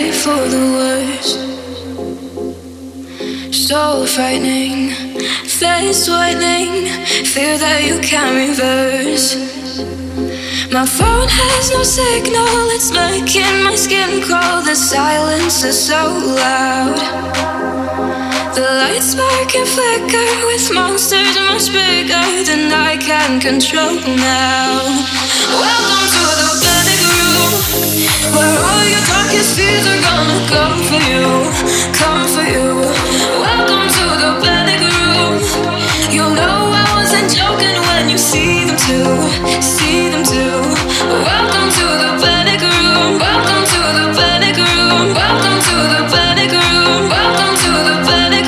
Pray for the worst. So frightening, face whitening, fear that you can't reverse. My phone has no signal, it's making my skin crawl. The silence is so loud. The lights spark and flicker with monsters much bigger than I can control now. Welcome to the panic room, where all your darkest fears are gonna come for you, come for you. Welcome to the panic room, you'll know I wasn't joking when you see them too, see them too. Welcome to the panic room, welcome to the panic room, welcome to the panic room, welcome to the panic room.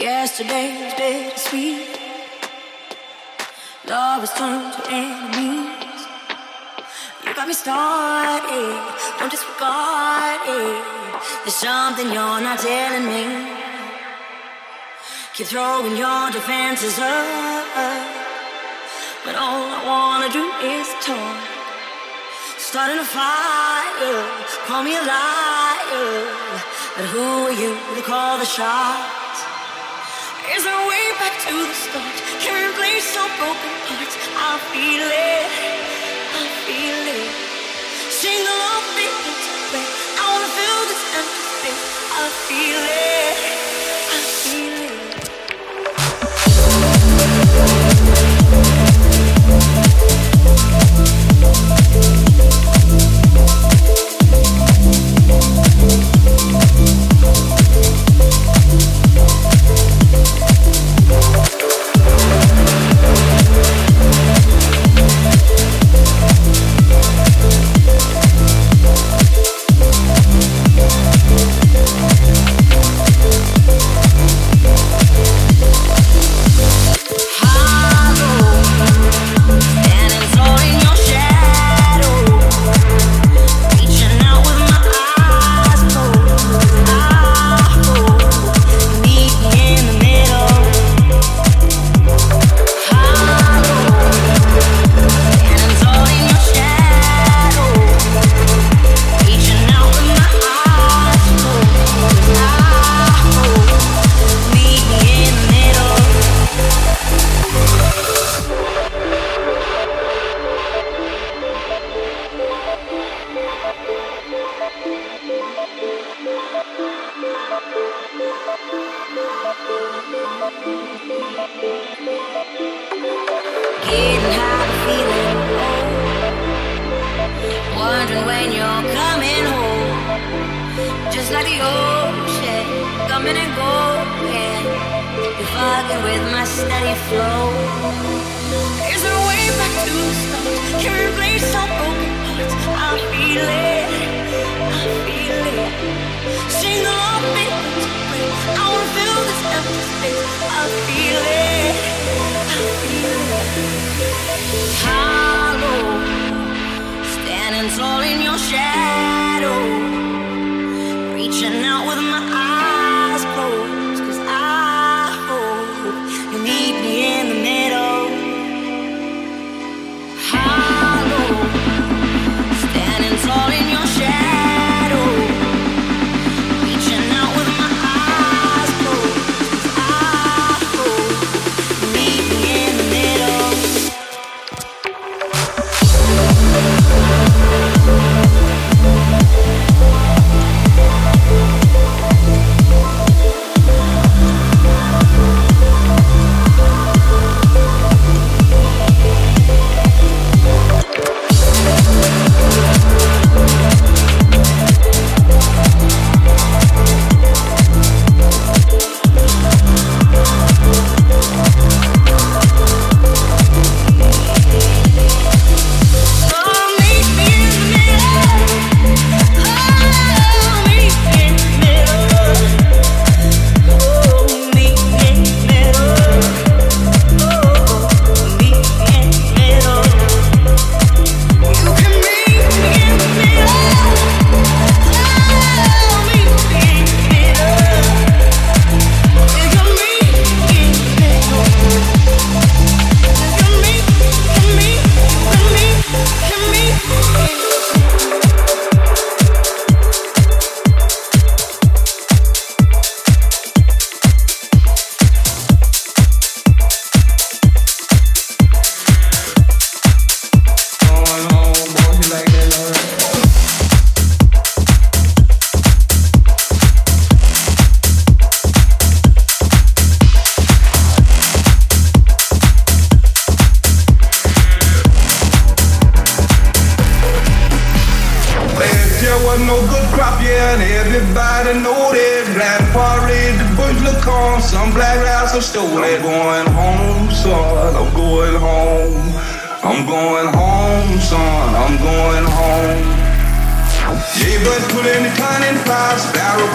Yesterday's bittersweet. Love has turned to enemies. You got me started. Don't disregard it. There's something you're not telling me. Keep throwing your defenses up, but all I wanna do is talk. Starting a fire, call me a liar, but who are you to call the shots? Is there a way back to the start? Can we replace some broken hearts? I feel it, I feel it. Sing along, baby, away. I wanna feel this empty space. I feel it, I feel it.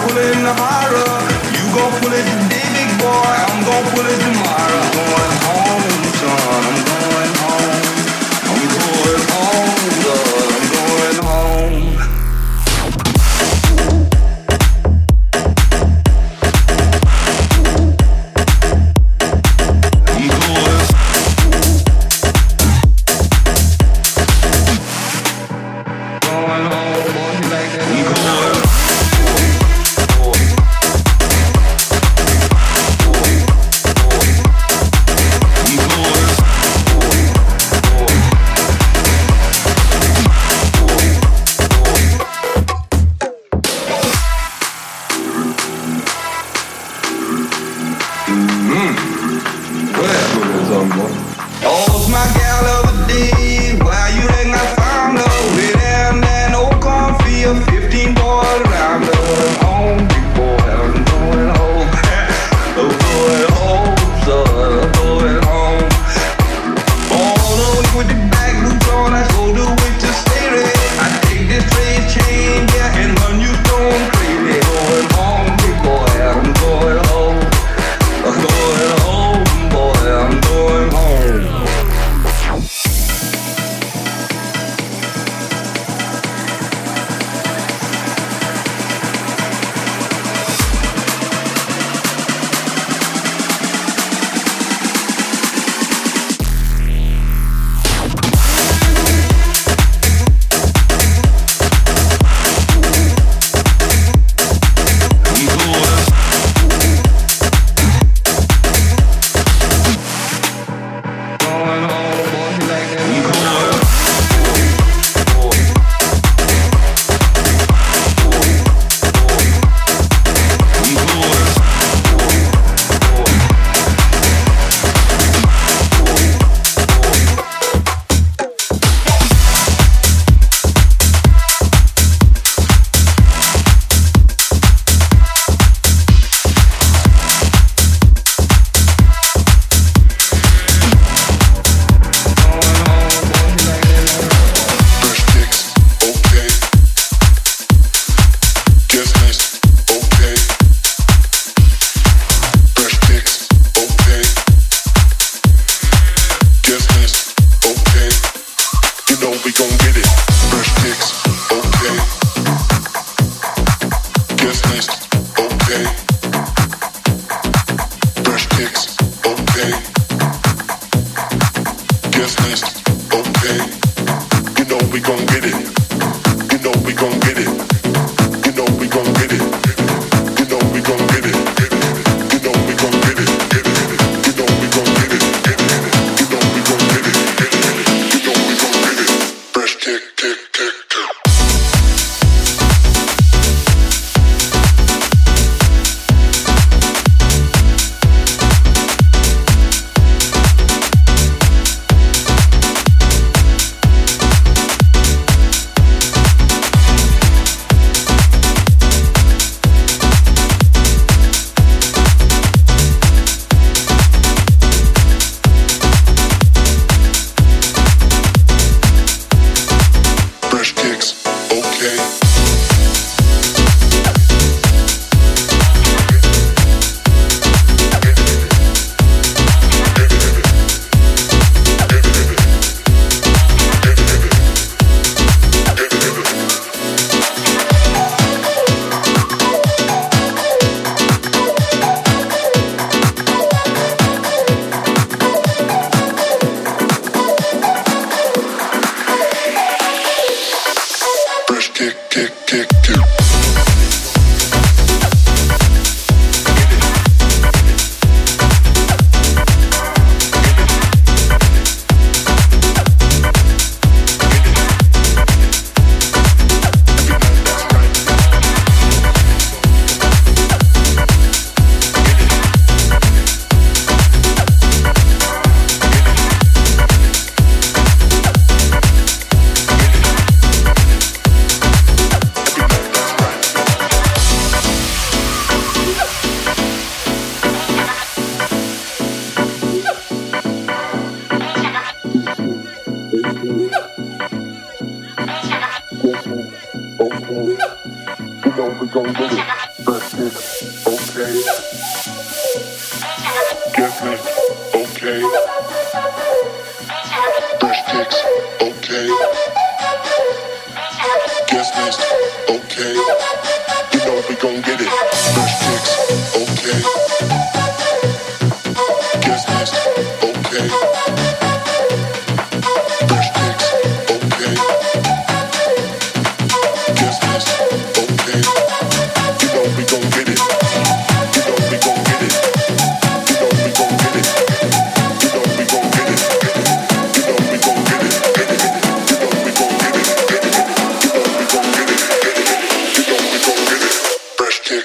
Pulling the horror, you gon' pull it today, big boy. We gon' get it, but it's okay. Get me, okay. Brush picks, okay. Guest list, okay. You know we gon' get it. Brush picks, okay. Guest list, okay. Brush picks, okay. Guest list, okay. You know we gon' get it. You know we gon' get it. You know we gon' get it. You know we gon' get it. You know we gon' get it. You know we gon' get it. You know we gon' get it. You know we gon' get it. Fresh kick.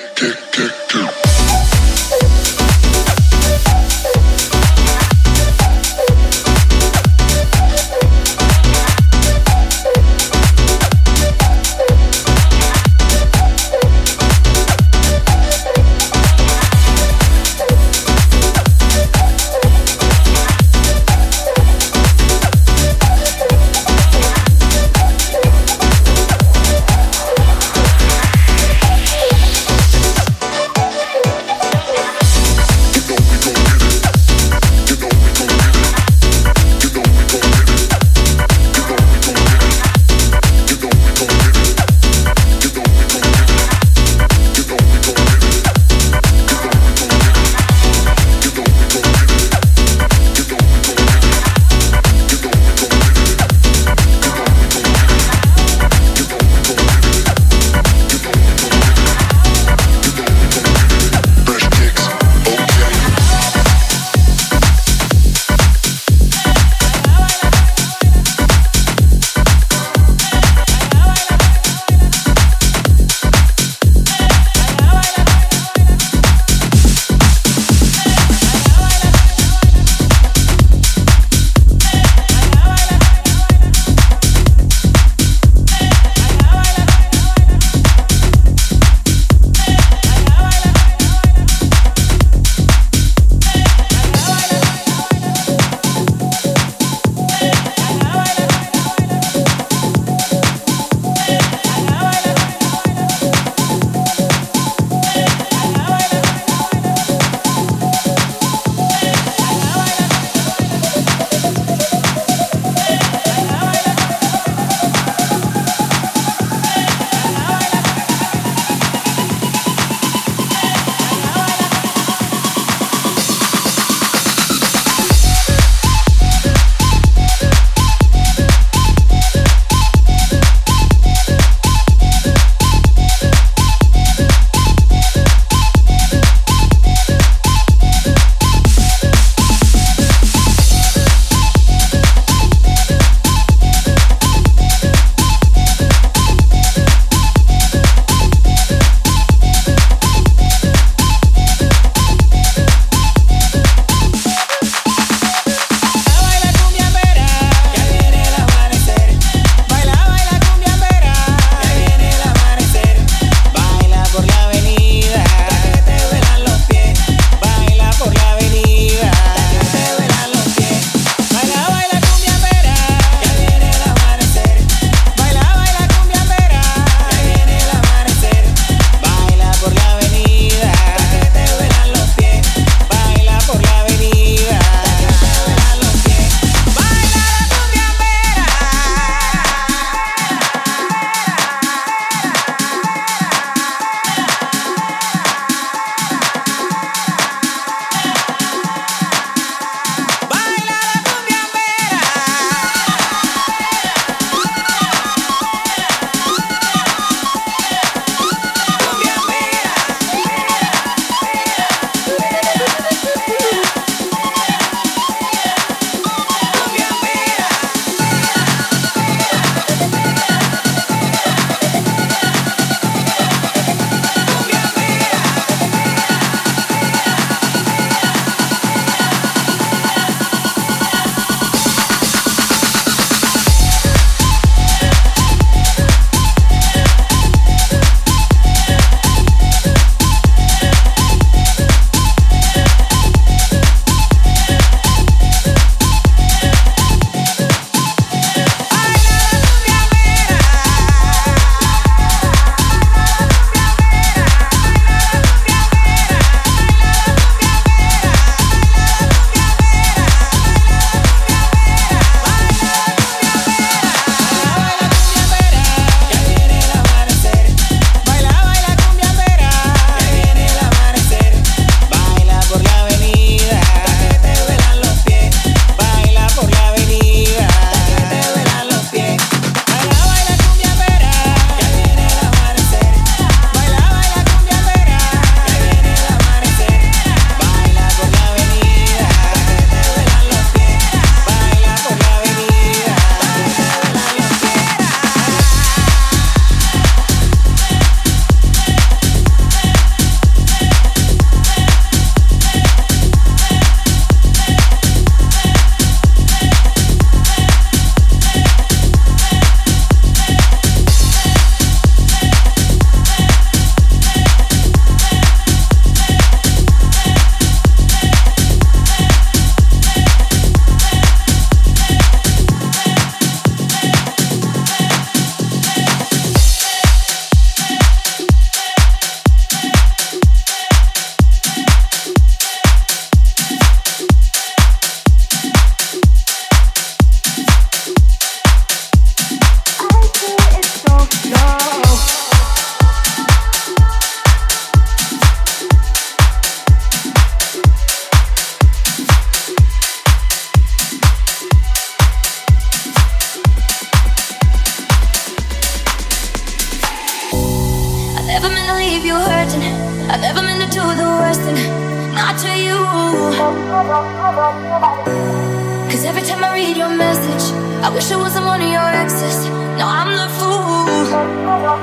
Cause every time I read your message, I wish I wasn't one of your exes. Now I'm the fool.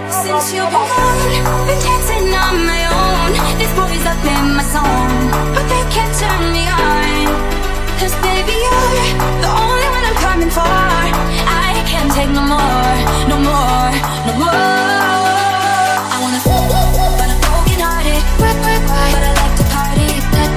Since you've been gone, been dancing on my own. These boys have been my song, but they can't turn me on. Cause baby, you're the only one I'm coming for. I can't take no more, no more, no more. I wanna fool, but I'm broken hearted. But I like to party, touch.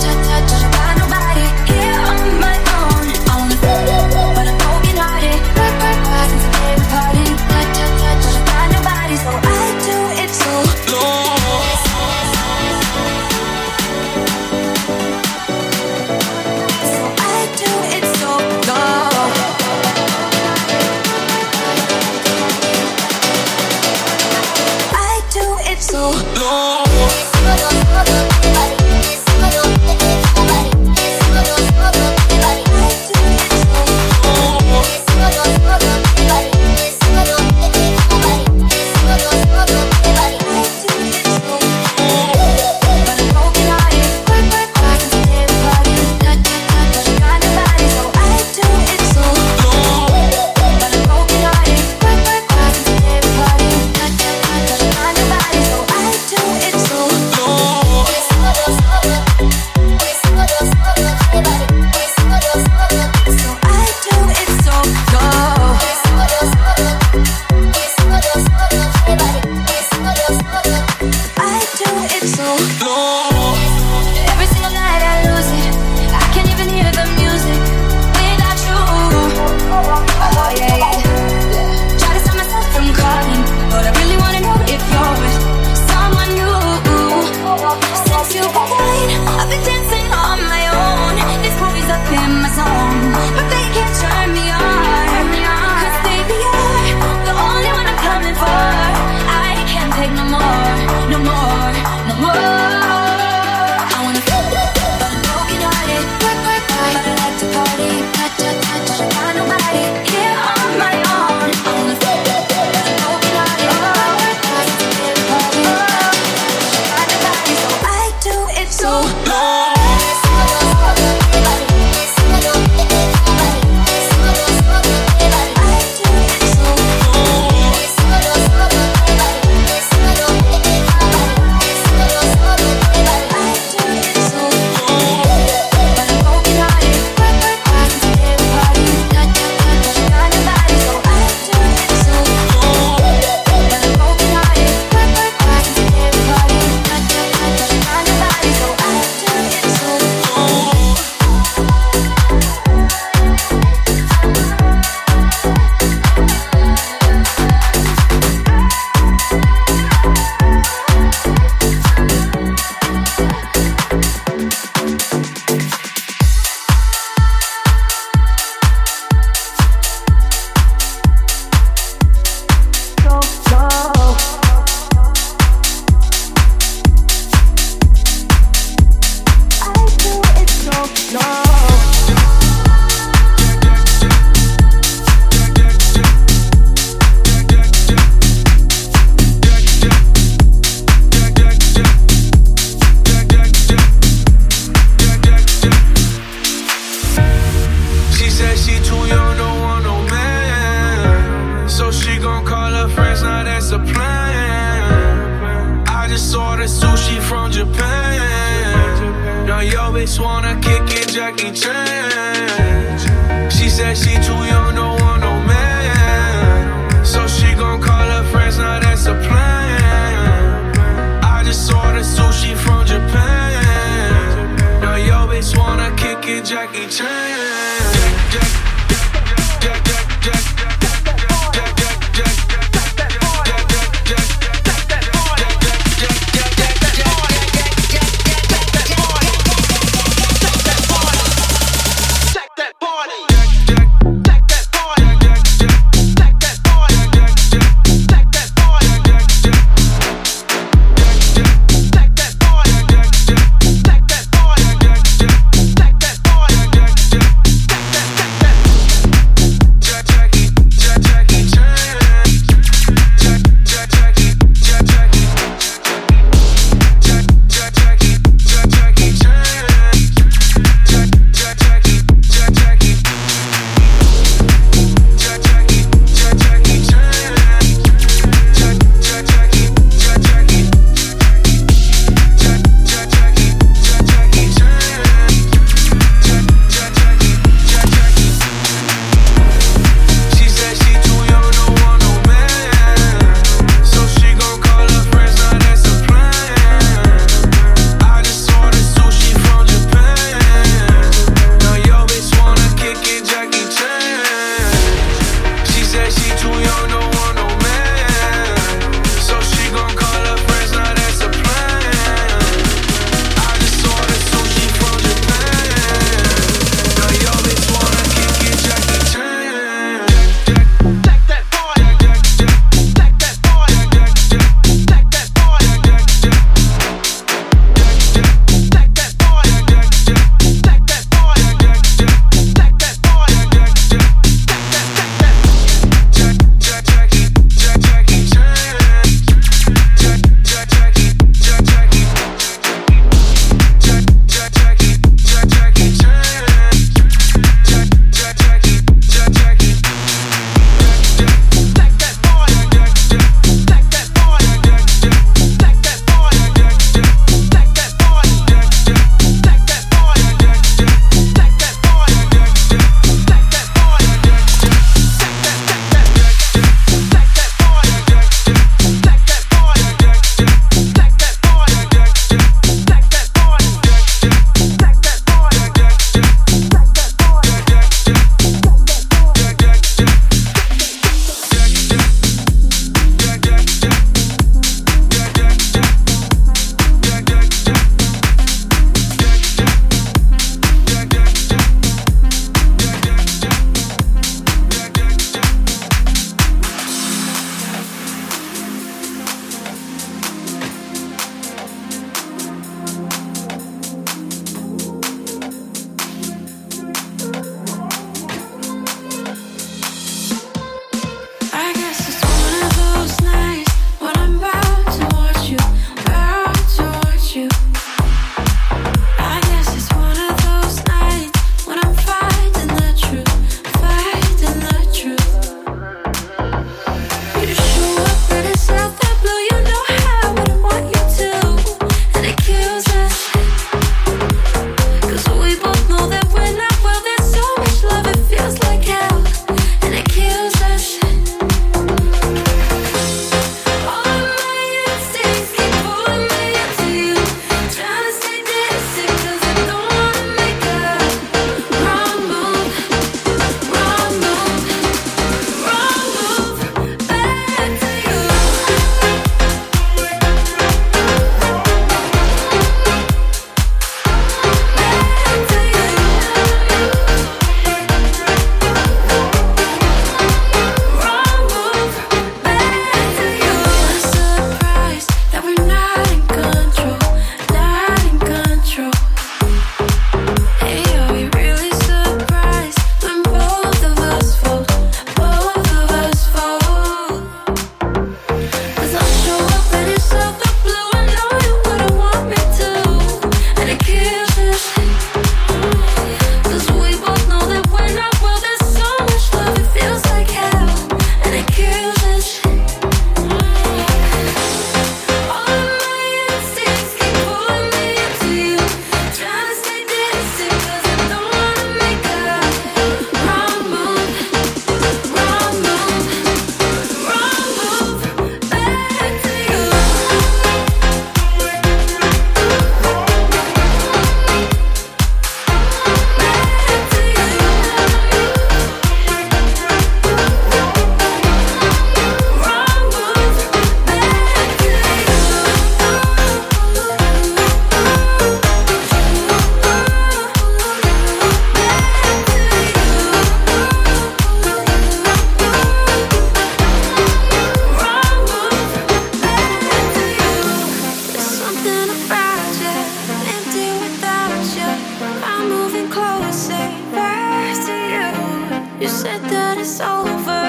said that it's over,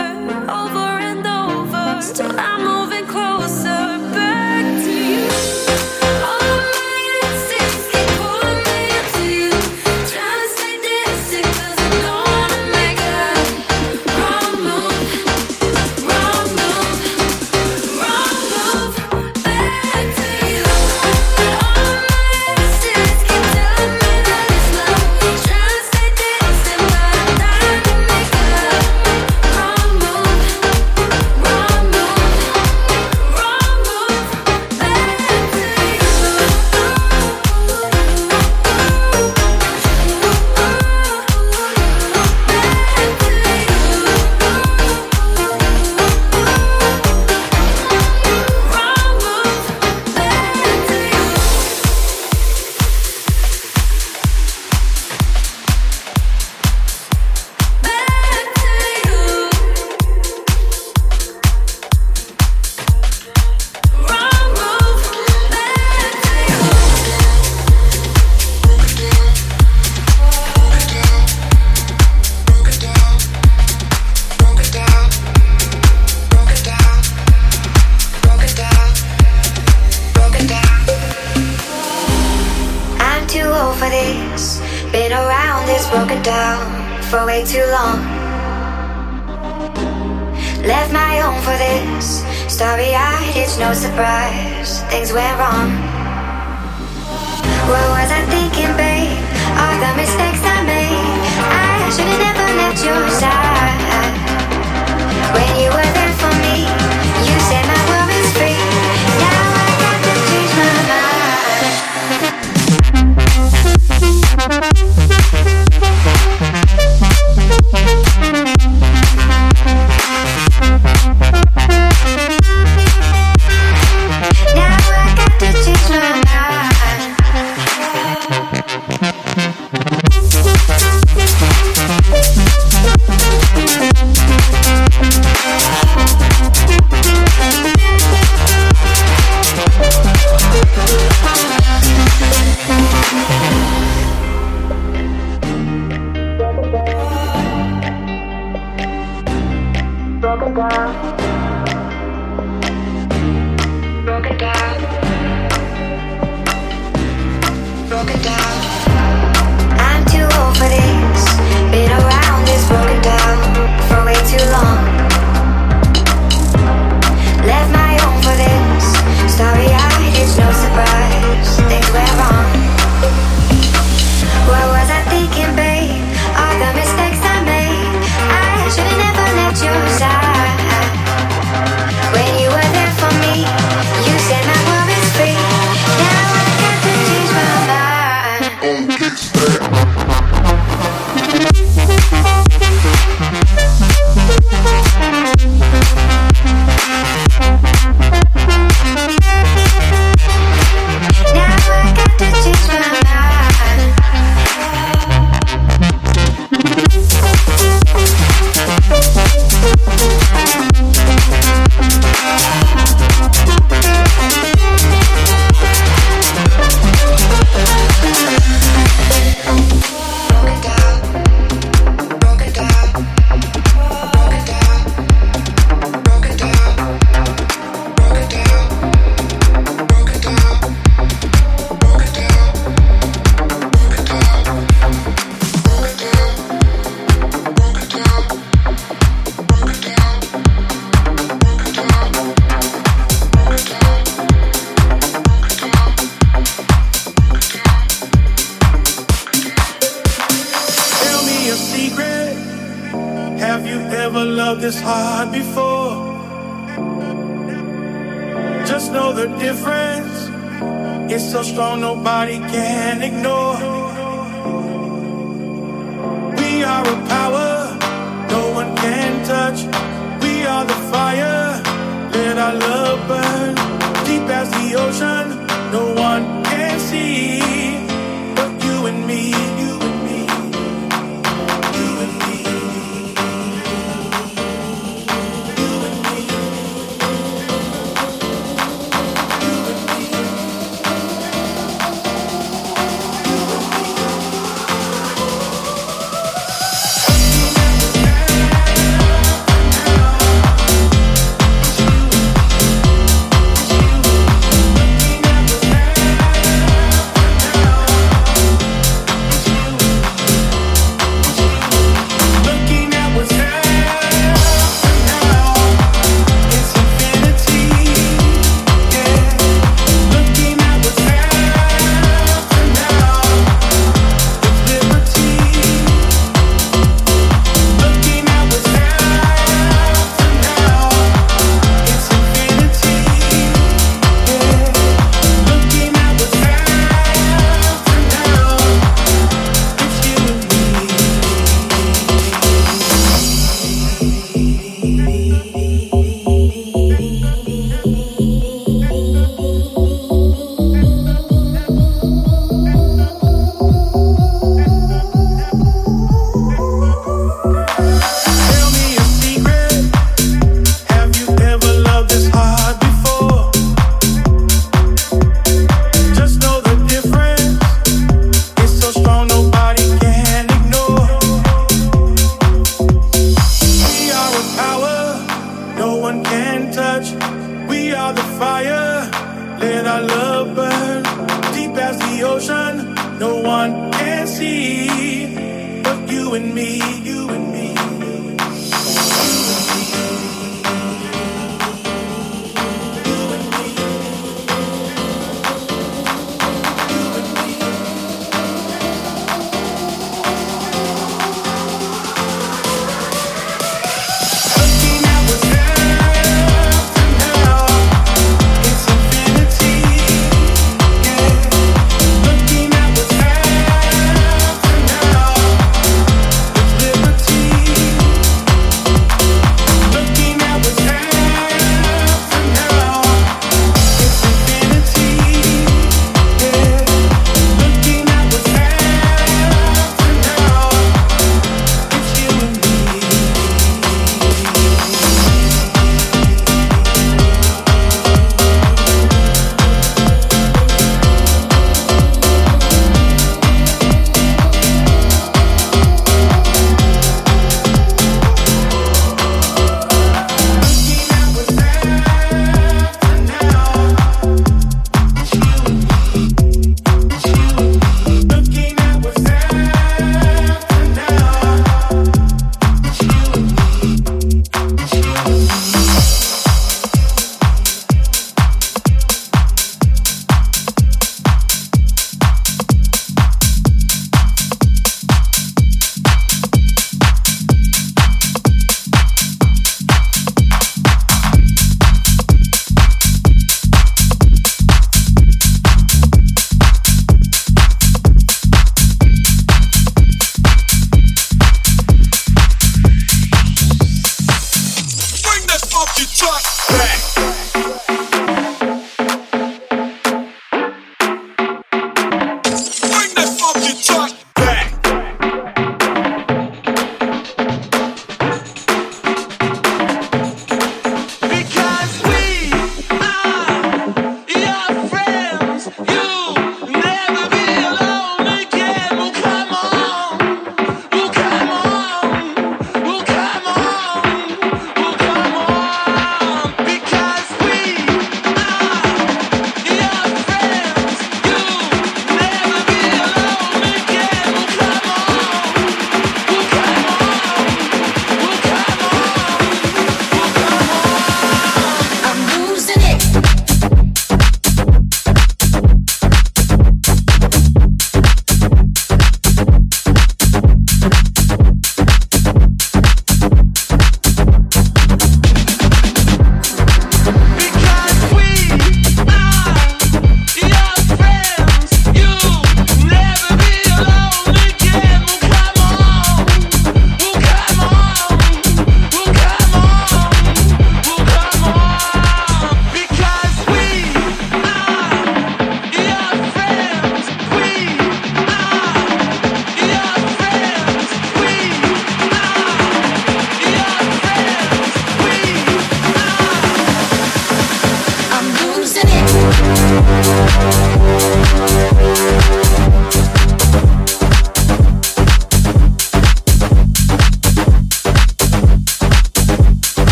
over and over. Still I'm moving closer back to you. All my instincts keep pulling me to you. Trying to stay distant 'cause I don't wanna make a wrong move, wrong move, wrong move back to you. But all my instincts keep telling me that it's love. Trying to stay distant but I'm dying to make a wrong move, wrong move, wrong move back to see.